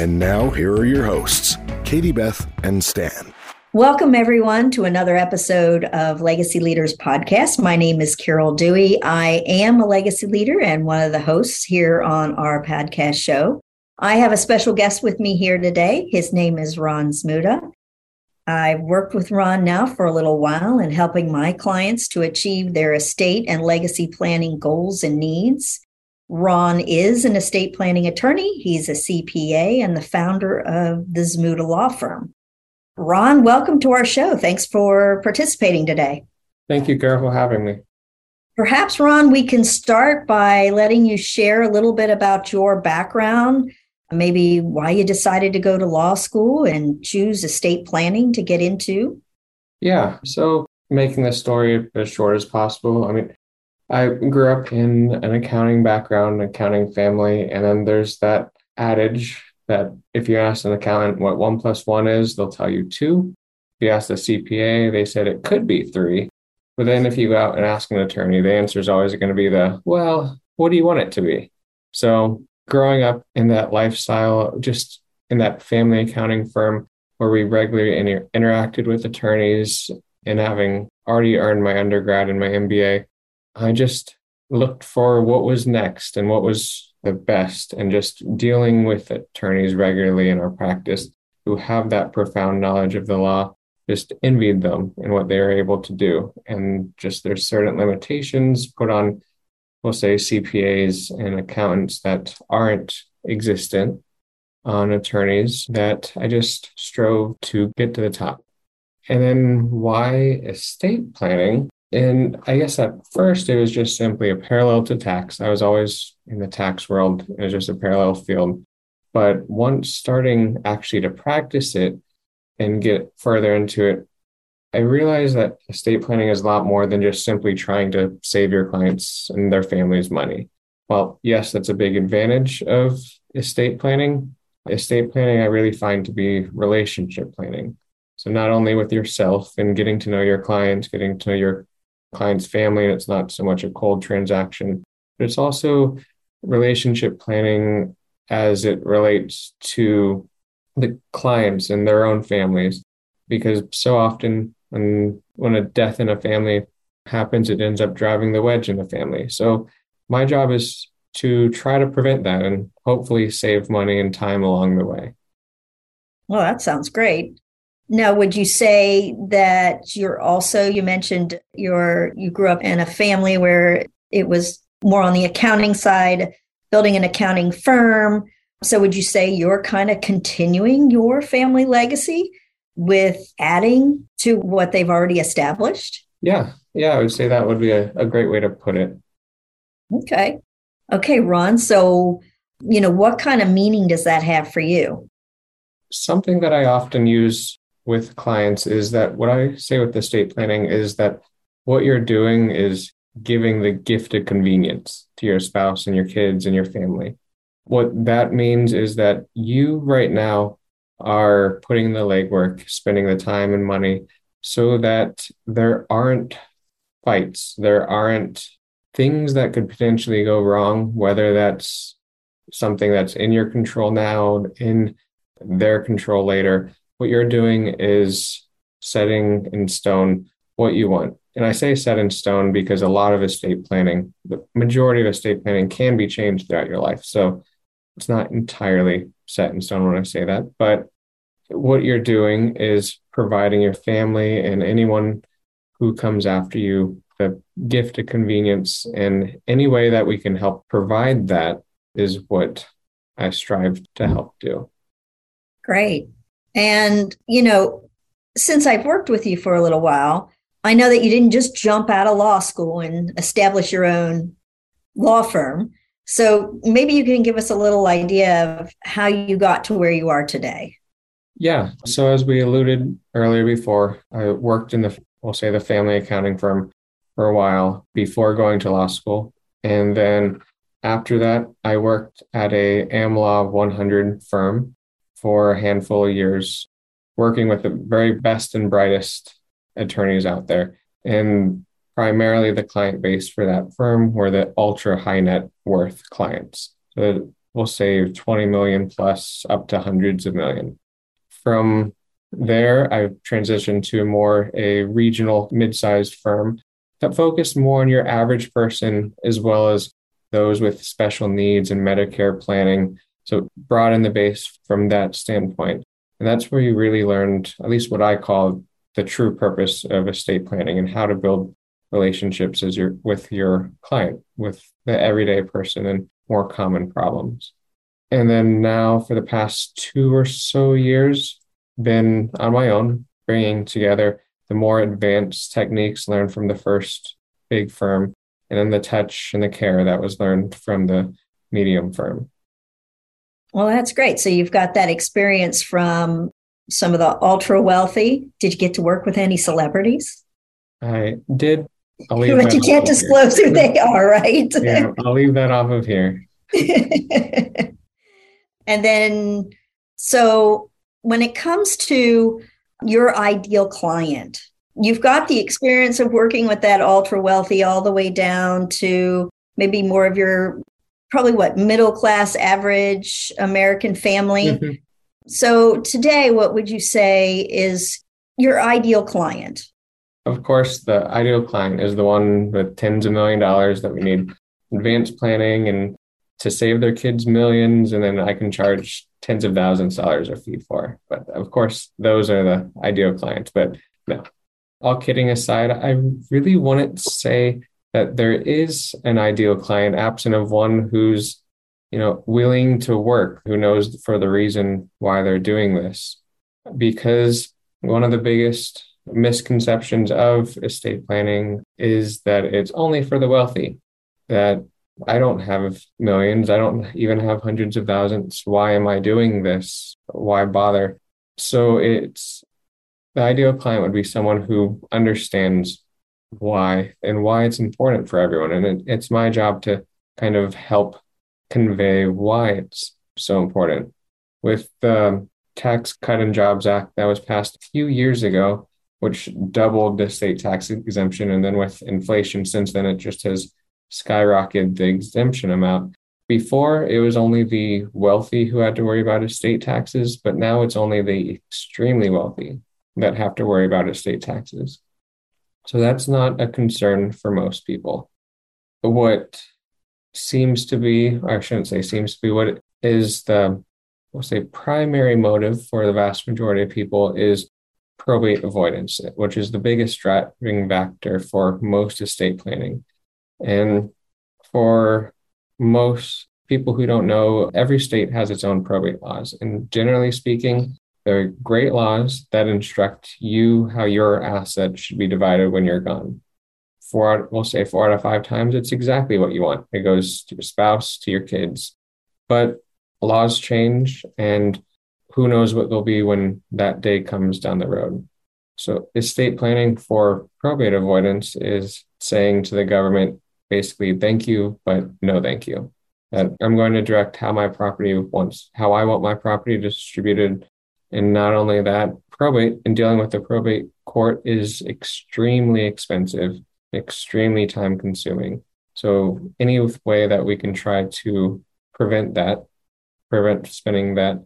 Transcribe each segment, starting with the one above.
And now, here are your hosts, Katie Beth and Stan. Welcome, everyone, to another episode of Legacy Leaders Podcast. My name is Carol Dewey. I am a legacy leader and one of the hosts here on our podcast show. I have a special guest with me here today. His name is Ron Zmuda. I've worked with Ron now for a little while in helping my clients to achieve their estate and legacy planning goals and needs. Ron is an estate planning attorney. He's a CPA and the founder of the Zmuda Law Firm. Ron, welcome to our show. Thanks for participating today. Thank you, Carol, for having me. Perhaps, Ron, we can start by letting you share a little bit about your background. Maybe why you decided to go to law school and choose estate planning to get into? Yeah. So making this story as short as possible. I mean, I grew up in an accounting background, accounting family. And then there's that adage that if you ask an accountant what 1 plus 1 is, they'll tell you 2. If you ask a CPA, they said it could be 3. But then if you go out and ask an attorney, the answer is always going to be what do you want it to be? So growing up in that lifestyle, just in that family accounting firm where we regularly interacted with attorneys and having already earned my undergrad and my MBA, I just looked for what was next and what was the best and just dealing with attorneys regularly in our practice who have that profound knowledge of the law, just envied them and what they were able to do. And just there's certain limitations put on, we'll say, CPAs and accountants that aren't existent on attorneys that I just strove to get to the top. And then why estate planning? And I guess at first it was just simply a parallel to tax. I was always in the tax world. It was just a parallel field. But once starting actually to practice it and get further into it, I realized that estate planning is a lot more than just simply trying to save your clients and their family's money. Well, yes, that's a big advantage of estate planning. Estate planning, I really find to be relationship planning. So not only with yourself and getting to know your clients, getting to know your client's family, and it's not so much a cold transaction, but it's also relationship planning as it relates to the clients and their own families. Because so often when a death in a family happens, it ends up driving the wedge in the family. So my job is to try to prevent that and hopefully save money and time along the way. Well, that sounds great. Now, would you say that you grew up in a family where it was more on the accounting side, building an accounting firm. So would you say you're kind of continuing your family legacy with adding to what they've already established? Yeah, I would say that would be a great way to put it. Okay, Ron. So, what kind of meaning does that have for you? Something that I often use with clients is that what I say with estate planning is that what you're doing is giving the gift of convenience to your spouse and your kids and your family. What that means is that you right now are putting the legwork, spending the time and money so that there aren't fights, there aren't things that could potentially go wrong, whether that's something that's in your control now, in their control later. What you're doing is setting in stone what you want. And I say set in stone because the majority of estate planning can be changed throughout your life. So it's not entirely set in stone when I say that, but what you're doing is providing your family and anyone who comes after you the gift of convenience, and any way that we can help provide that is what I strive to help do. Great. And, since I've worked with you for a little while, I know that you didn't just jump out of law school and establish your own law firm. So maybe you can give us a little idea of how you got to where you are today. Yeah. So as we alluded earlier before, I worked in the family accounting firm for a while before going to law school. And then after that, I worked at a AmLaw 100 firm for a handful of years, working with the very best and brightest attorneys out there. And primarily the client base for that firm were the ultra high net worth clients. So we'll save 20 million plus up to hundreds of million. From there, I've transitioned to a regional mid-sized firm that focused more on your average person, as well as those with special needs and Medicare planning. So broaden the base from that standpoint. And that's where you really learned, at least what I call the true purpose of estate planning and how to build relationships with your client, with the everyday person and more common problems. And then now for the past 2 or so years, been on my own, bringing together the more advanced techniques learned from the first big firm, and then the touch and the care that was learned from the medium firm. Well, that's great. So you've got that experience from some of the ultra wealthy. Did you get to work with any celebrities? I did. But you can't disclose who they are, right? Yeah, I'll leave that off of here. And then, so when it comes to your ideal client, you've got the experience of working with that ultra wealthy all the way down to maybe more of your middle class average American family. Mm-hmm. So today, what would you say is your ideal client? Of course, the ideal client is the one with tens of $1 millions that we need advanced planning and to save their kids millions, and then I can charge tens of thousands of dollars a fee for. But of course, those are the ideal clients. But no, all kidding aside, I really wouldn't say that there is an ideal client absent of one who's, willing to work, who knows for the reason why they're doing this. Because one of the biggest misconceptions of estate planning is that it's only for the wealthy, that I don't have millions. I don't even have hundreds of thousands. Why am I doing this? Why bother? So it's the ideal client would be someone who understands why and why it's important for everyone. And it's my job to kind of help convey why it's so important. With the Tax Cut and Jobs Act that was passed a few years ago, which doubled the state tax exemption. And then with inflation since then, it just has skyrocketed the exemption amount. Before, it was only the wealthy who had to worry about estate taxes, but now it's only the extremely wealthy that have to worry about estate taxes. So that's not a concern for most people. What seems to be, or I shouldn't say seems to be, what is the, primary motive for the vast majority of people is probate avoidance, which is the biggest driving factor for most estate planning. And for most people who don't know, every state has its own probate laws. And generally speaking, they're great laws that instruct you how your assets should be divided when you're gone. 4 out of 5 times, it's exactly what you want. It goes to your spouse, to your kids. But laws change, and who knows what they'll be when that day comes down the road. So estate planning for probate avoidance is saying to the government, basically, thank you, but no thank you. That I'm going to direct how I want my property distributed. And not only that, probate and dealing with the probate court is extremely expensive, extremely time consuming. So any way that we can try to prevent spending that,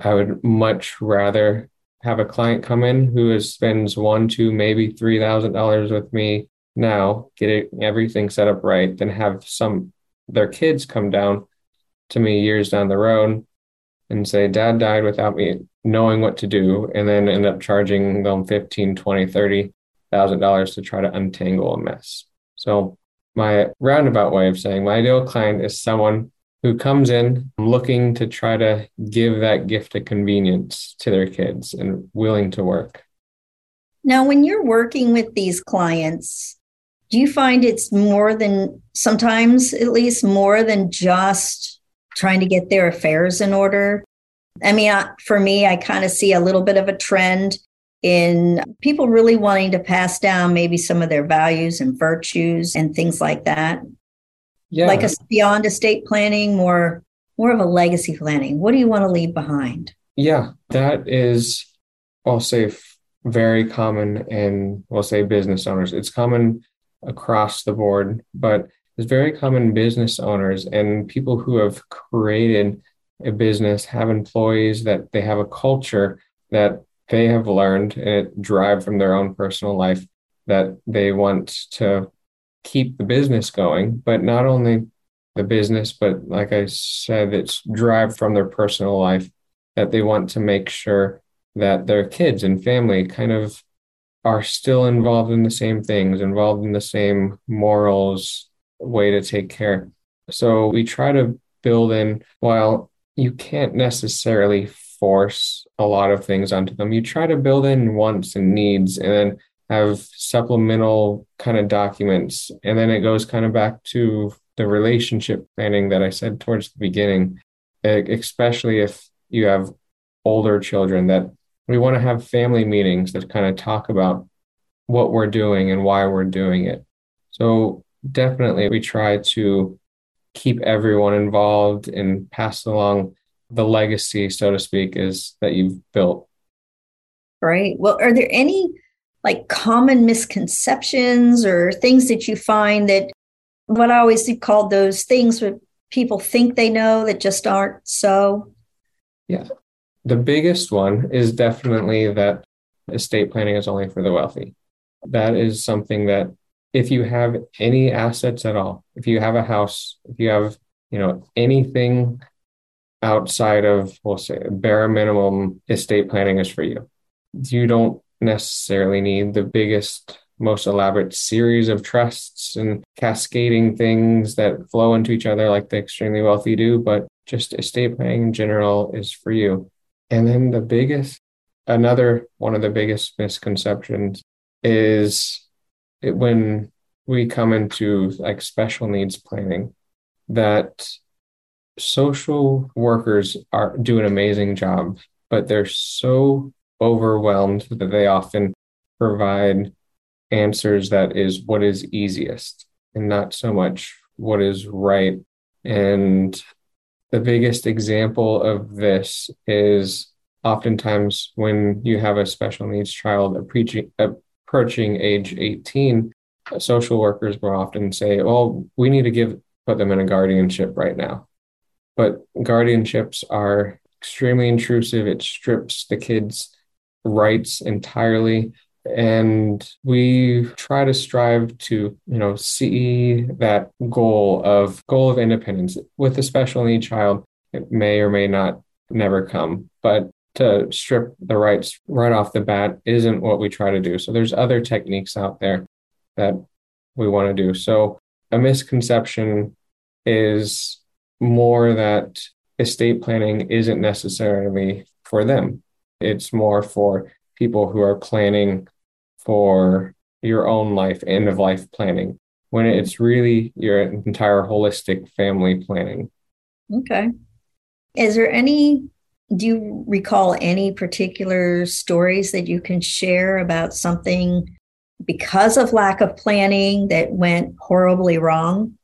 I would much rather have a client come in who spends $1,000 to maybe $3,000 with me now, getting everything set up right, then have their kids come down to me years down the road and say, Dad died without me knowing what to do, and then end up charging them $15,000, $20,000, $30,000 to try to untangle a mess. So my roundabout way of saying my ideal client is someone who comes in looking to try to give that gift of convenience to their kids and willing to work. Now, when you're working with these clients, do you find it's sometimes at least more than just trying to get their affairs in order? I mean, for me, I kind of see a little bit of a trend in people really wanting to pass down maybe some of their values and virtues and things like that. Yeah. Like beyond estate planning, more of a legacy planning. What do you want to leave behind? Yeah, that is, I'll say, very common in, we'll say, business owners. It's common across the board, but it's very common in business owners and people who have created a business, have employees that they have a culture that they have learned and it derived from their own personal life that they want to keep the business going, but not only the business, but like I said, it's derived from their personal life that they want to make sure that their kids and family kind of are still involved in the same things, involved in the same morals, way to take care. So we try to build in, while you can't necessarily force a lot of things onto them, you try to build in wants and needs and then have supplemental kind of documents. And then it goes kind of back to the relationship planning that I said towards the beginning, especially if you have older children, that we want to have family meetings that kind of talk about what we're doing and why we're doing it. So definitely we try to keep everyone involved and pass along the legacy, so to speak, is that you've built. Right. Well, are there any like common misconceptions or things that you find that what I always call those things that people think they know that just aren't so? Yeah. The biggest one is definitely that estate planning is only for the wealthy. That is something that if you have any assets at all, if you have a house, if you have, anything outside of, we'll say, bare minimum, estate planning is for you. You don't necessarily need the biggest, most elaborate series of trusts and cascading things that flow into each other like the extremely wealthy do, but just estate planning in general is for you. And then the biggest, another one of the biggest misconceptions is when we come into like special needs planning, that social workers do an amazing job, but they're so overwhelmed that they often provide answers that is what is easiest and not so much what is right. And the biggest example of this is oftentimes when you have a special needs child approaching age 18, social workers will often say, well, we need to put them in a guardianship right now. But guardianships are extremely intrusive. It strips the kids' rights entirely. And we try to strive to, see that goal of independence. With a special need child, it may or may not never come, but to strip the rights right off the bat isn't what we try to do. So there's other techniques out there that we want to do. So a misconception is more that estate planning isn't necessarily for them. It's more for people who are planning for your own life, end of life planning, when it's really your entire holistic family planning. Okay. Do you recall any particular stories that you can share about something because of lack of planning that went horribly wrong?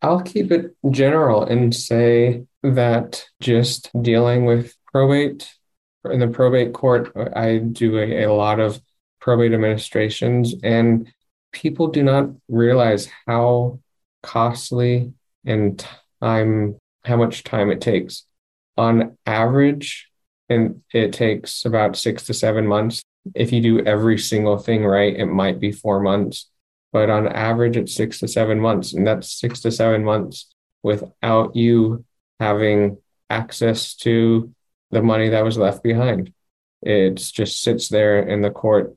I'll keep it general and say that just dealing with probate in the probate court, I do a lot of probate administrations, and people do not realize how costly and how much time it takes. On average, and it takes about 6 to 7 months. If you do every single thing right, it might be 4 months, but on average, it's 6 to 7 months. And that's 6 to 7 months without you having access to the money that was left behind. It just sits there in the court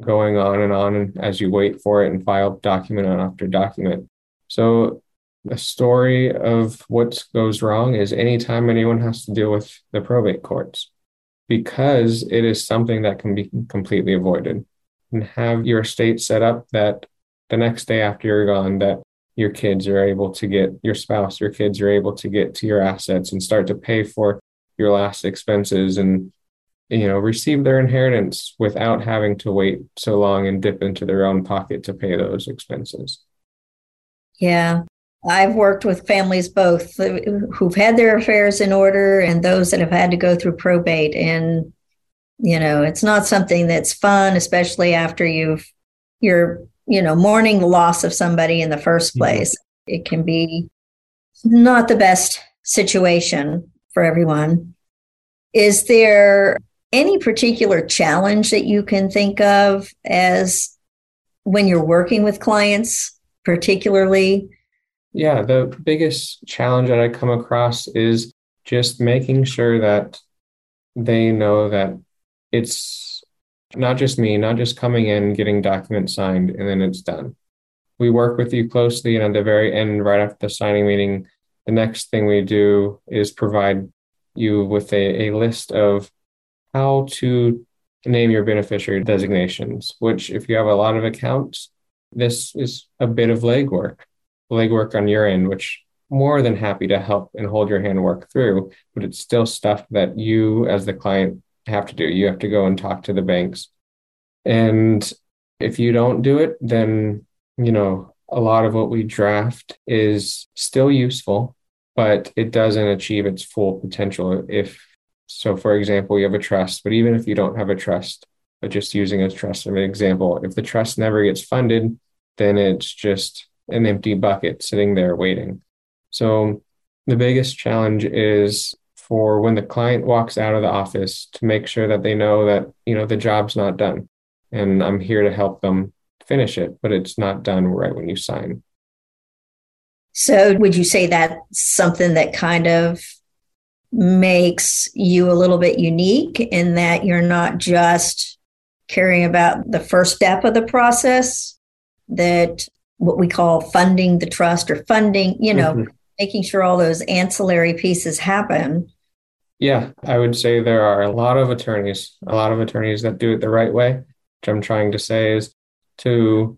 going on as you wait for it and file document after document. So the story of what goes wrong is anytime anyone has to deal with the probate courts, because it is something that can be completely avoided. And have your estate set up that the next day after you're gone, that your spouse, your kids are able to get to your assets and start to pay for your last expenses and, you know, receive their inheritance without having to wait so long and dip into their own pocket to pay those expenses. Yeah. I've worked with families both who've had their affairs in order and those that have had to go through probate. And, you know, it's not something that's fun, especially after you're mourning the loss of somebody in the first place. Mm-hmm. It can be not the best situation for everyone. Is there any particular challenge that you can think of as when you're working with clients, particularly? Yeah, the biggest challenge that I come across is just making sure that they know that it's not just me, not just coming in, getting documents signed, and then it's done. We work with you closely, and at the very end, right after the signing meeting, the next thing we do is provide you with a list of how to name your beneficiary designations, which if you have a lot of accounts, this is a bit of legwork on your end, which more than happy to help and hold your hand work through, but it's still stuff that you as the client have to do. You have to go and talk to the banks. And if you don't do it, then, you know, a lot of what we draft is still useful, but it doesn't achieve its full potential. So for example, you have a trust, but even if you don't have a trust, but just using a trust as an example, if the trust never gets funded, then it's just an empty bucket sitting there waiting. So the biggest challenge is for when the client walks out of the office to make sure that they know that, you know, the job's not done and I'm here to help them finish it, but it's not done right when you sign. So would you say that's something that kind of makes you a little bit unique in that you're not just caring about the first step of the process, that what we call funding the trust or funding, you know, mm-hmm. making sure all those ancillary pieces happen? Yeah, I would say there are a lot of attorneys that do it the right way, which I'm trying to say is to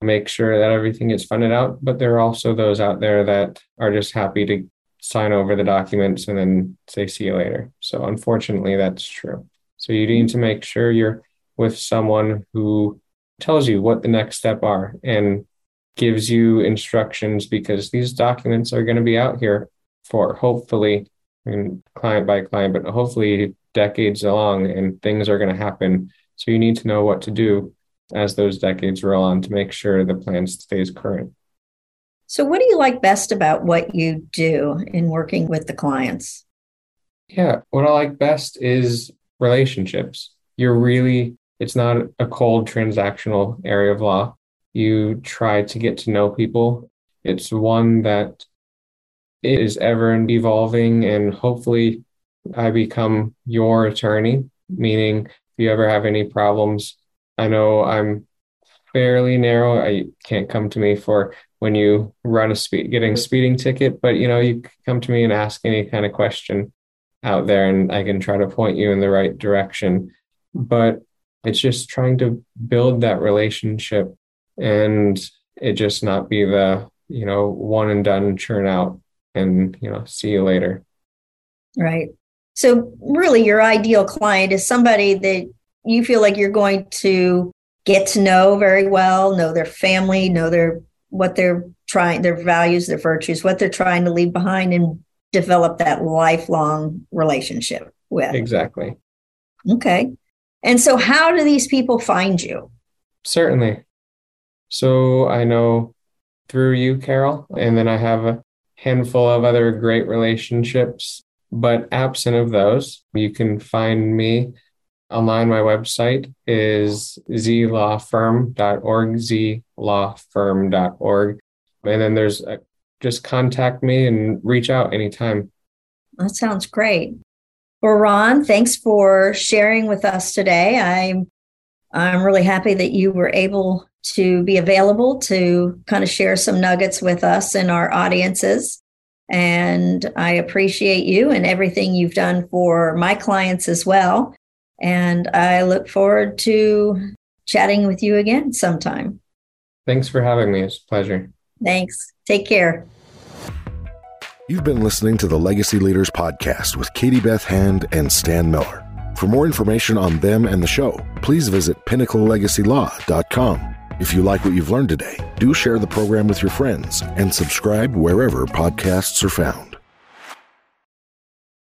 make sure that everything is funded out. But there are also those out there that are just happy to sign over the documents and then say, see you later. So unfortunately, that's true. So you need to make sure you're with someone who tells you what the next step are and gives you instructions, because these documents are going to be out here for hopefully, I mean, client by client, but hopefully decades along, and things are going to happen. So you need to know what to do as those decades roll on to make sure the plan stays current. So what do you like best about what you do in working with the clients? Yeah, what I like best is relationships. It's not a cold transactional area of law. You try to get to know people. It's one that is ever evolving, and hopefully I become your attorney, meaning if you ever have any problems, I know I'm fairly narrow. You can't come to me for when you run getting a speeding ticket, but you know, you come to me and ask any kind of question out there and I can try to point you in the right direction. But it's just trying to build that relationship and it just not be the, you know, one and done, churn out and, you know, see you later. Right. So really your ideal client is somebody that you feel like you're going to get to know very well, know their family, know what they're trying, their values, their virtues, what they're trying to leave behind, and develop that lifelong relationship with. Exactly. Okay. And so how do these people find you? Certainly. So I know through you, Carol, and then I have a handful of other great relationships, but absent of those, you can find me online. My website is zlawfirm.org. And then just contact me and reach out anytime. That sounds great. Well, Ron, thanks for sharing with us today. I'm really happy that you were able to be available to kind of share some nuggets with us and our audiences. And I appreciate you and everything you've done for my clients as well. And I look forward to chatting with you again sometime. Thanks for having me. It's a pleasure. Thanks. Take care. You've been listening to the Legacy Leaders podcast with Katie Beth Hand and Stan Miller. For more information on them and the show, please visit PinnacleLegacyLaw.com. If you like what you've learned today, do share the program with your friends and subscribe wherever podcasts are found.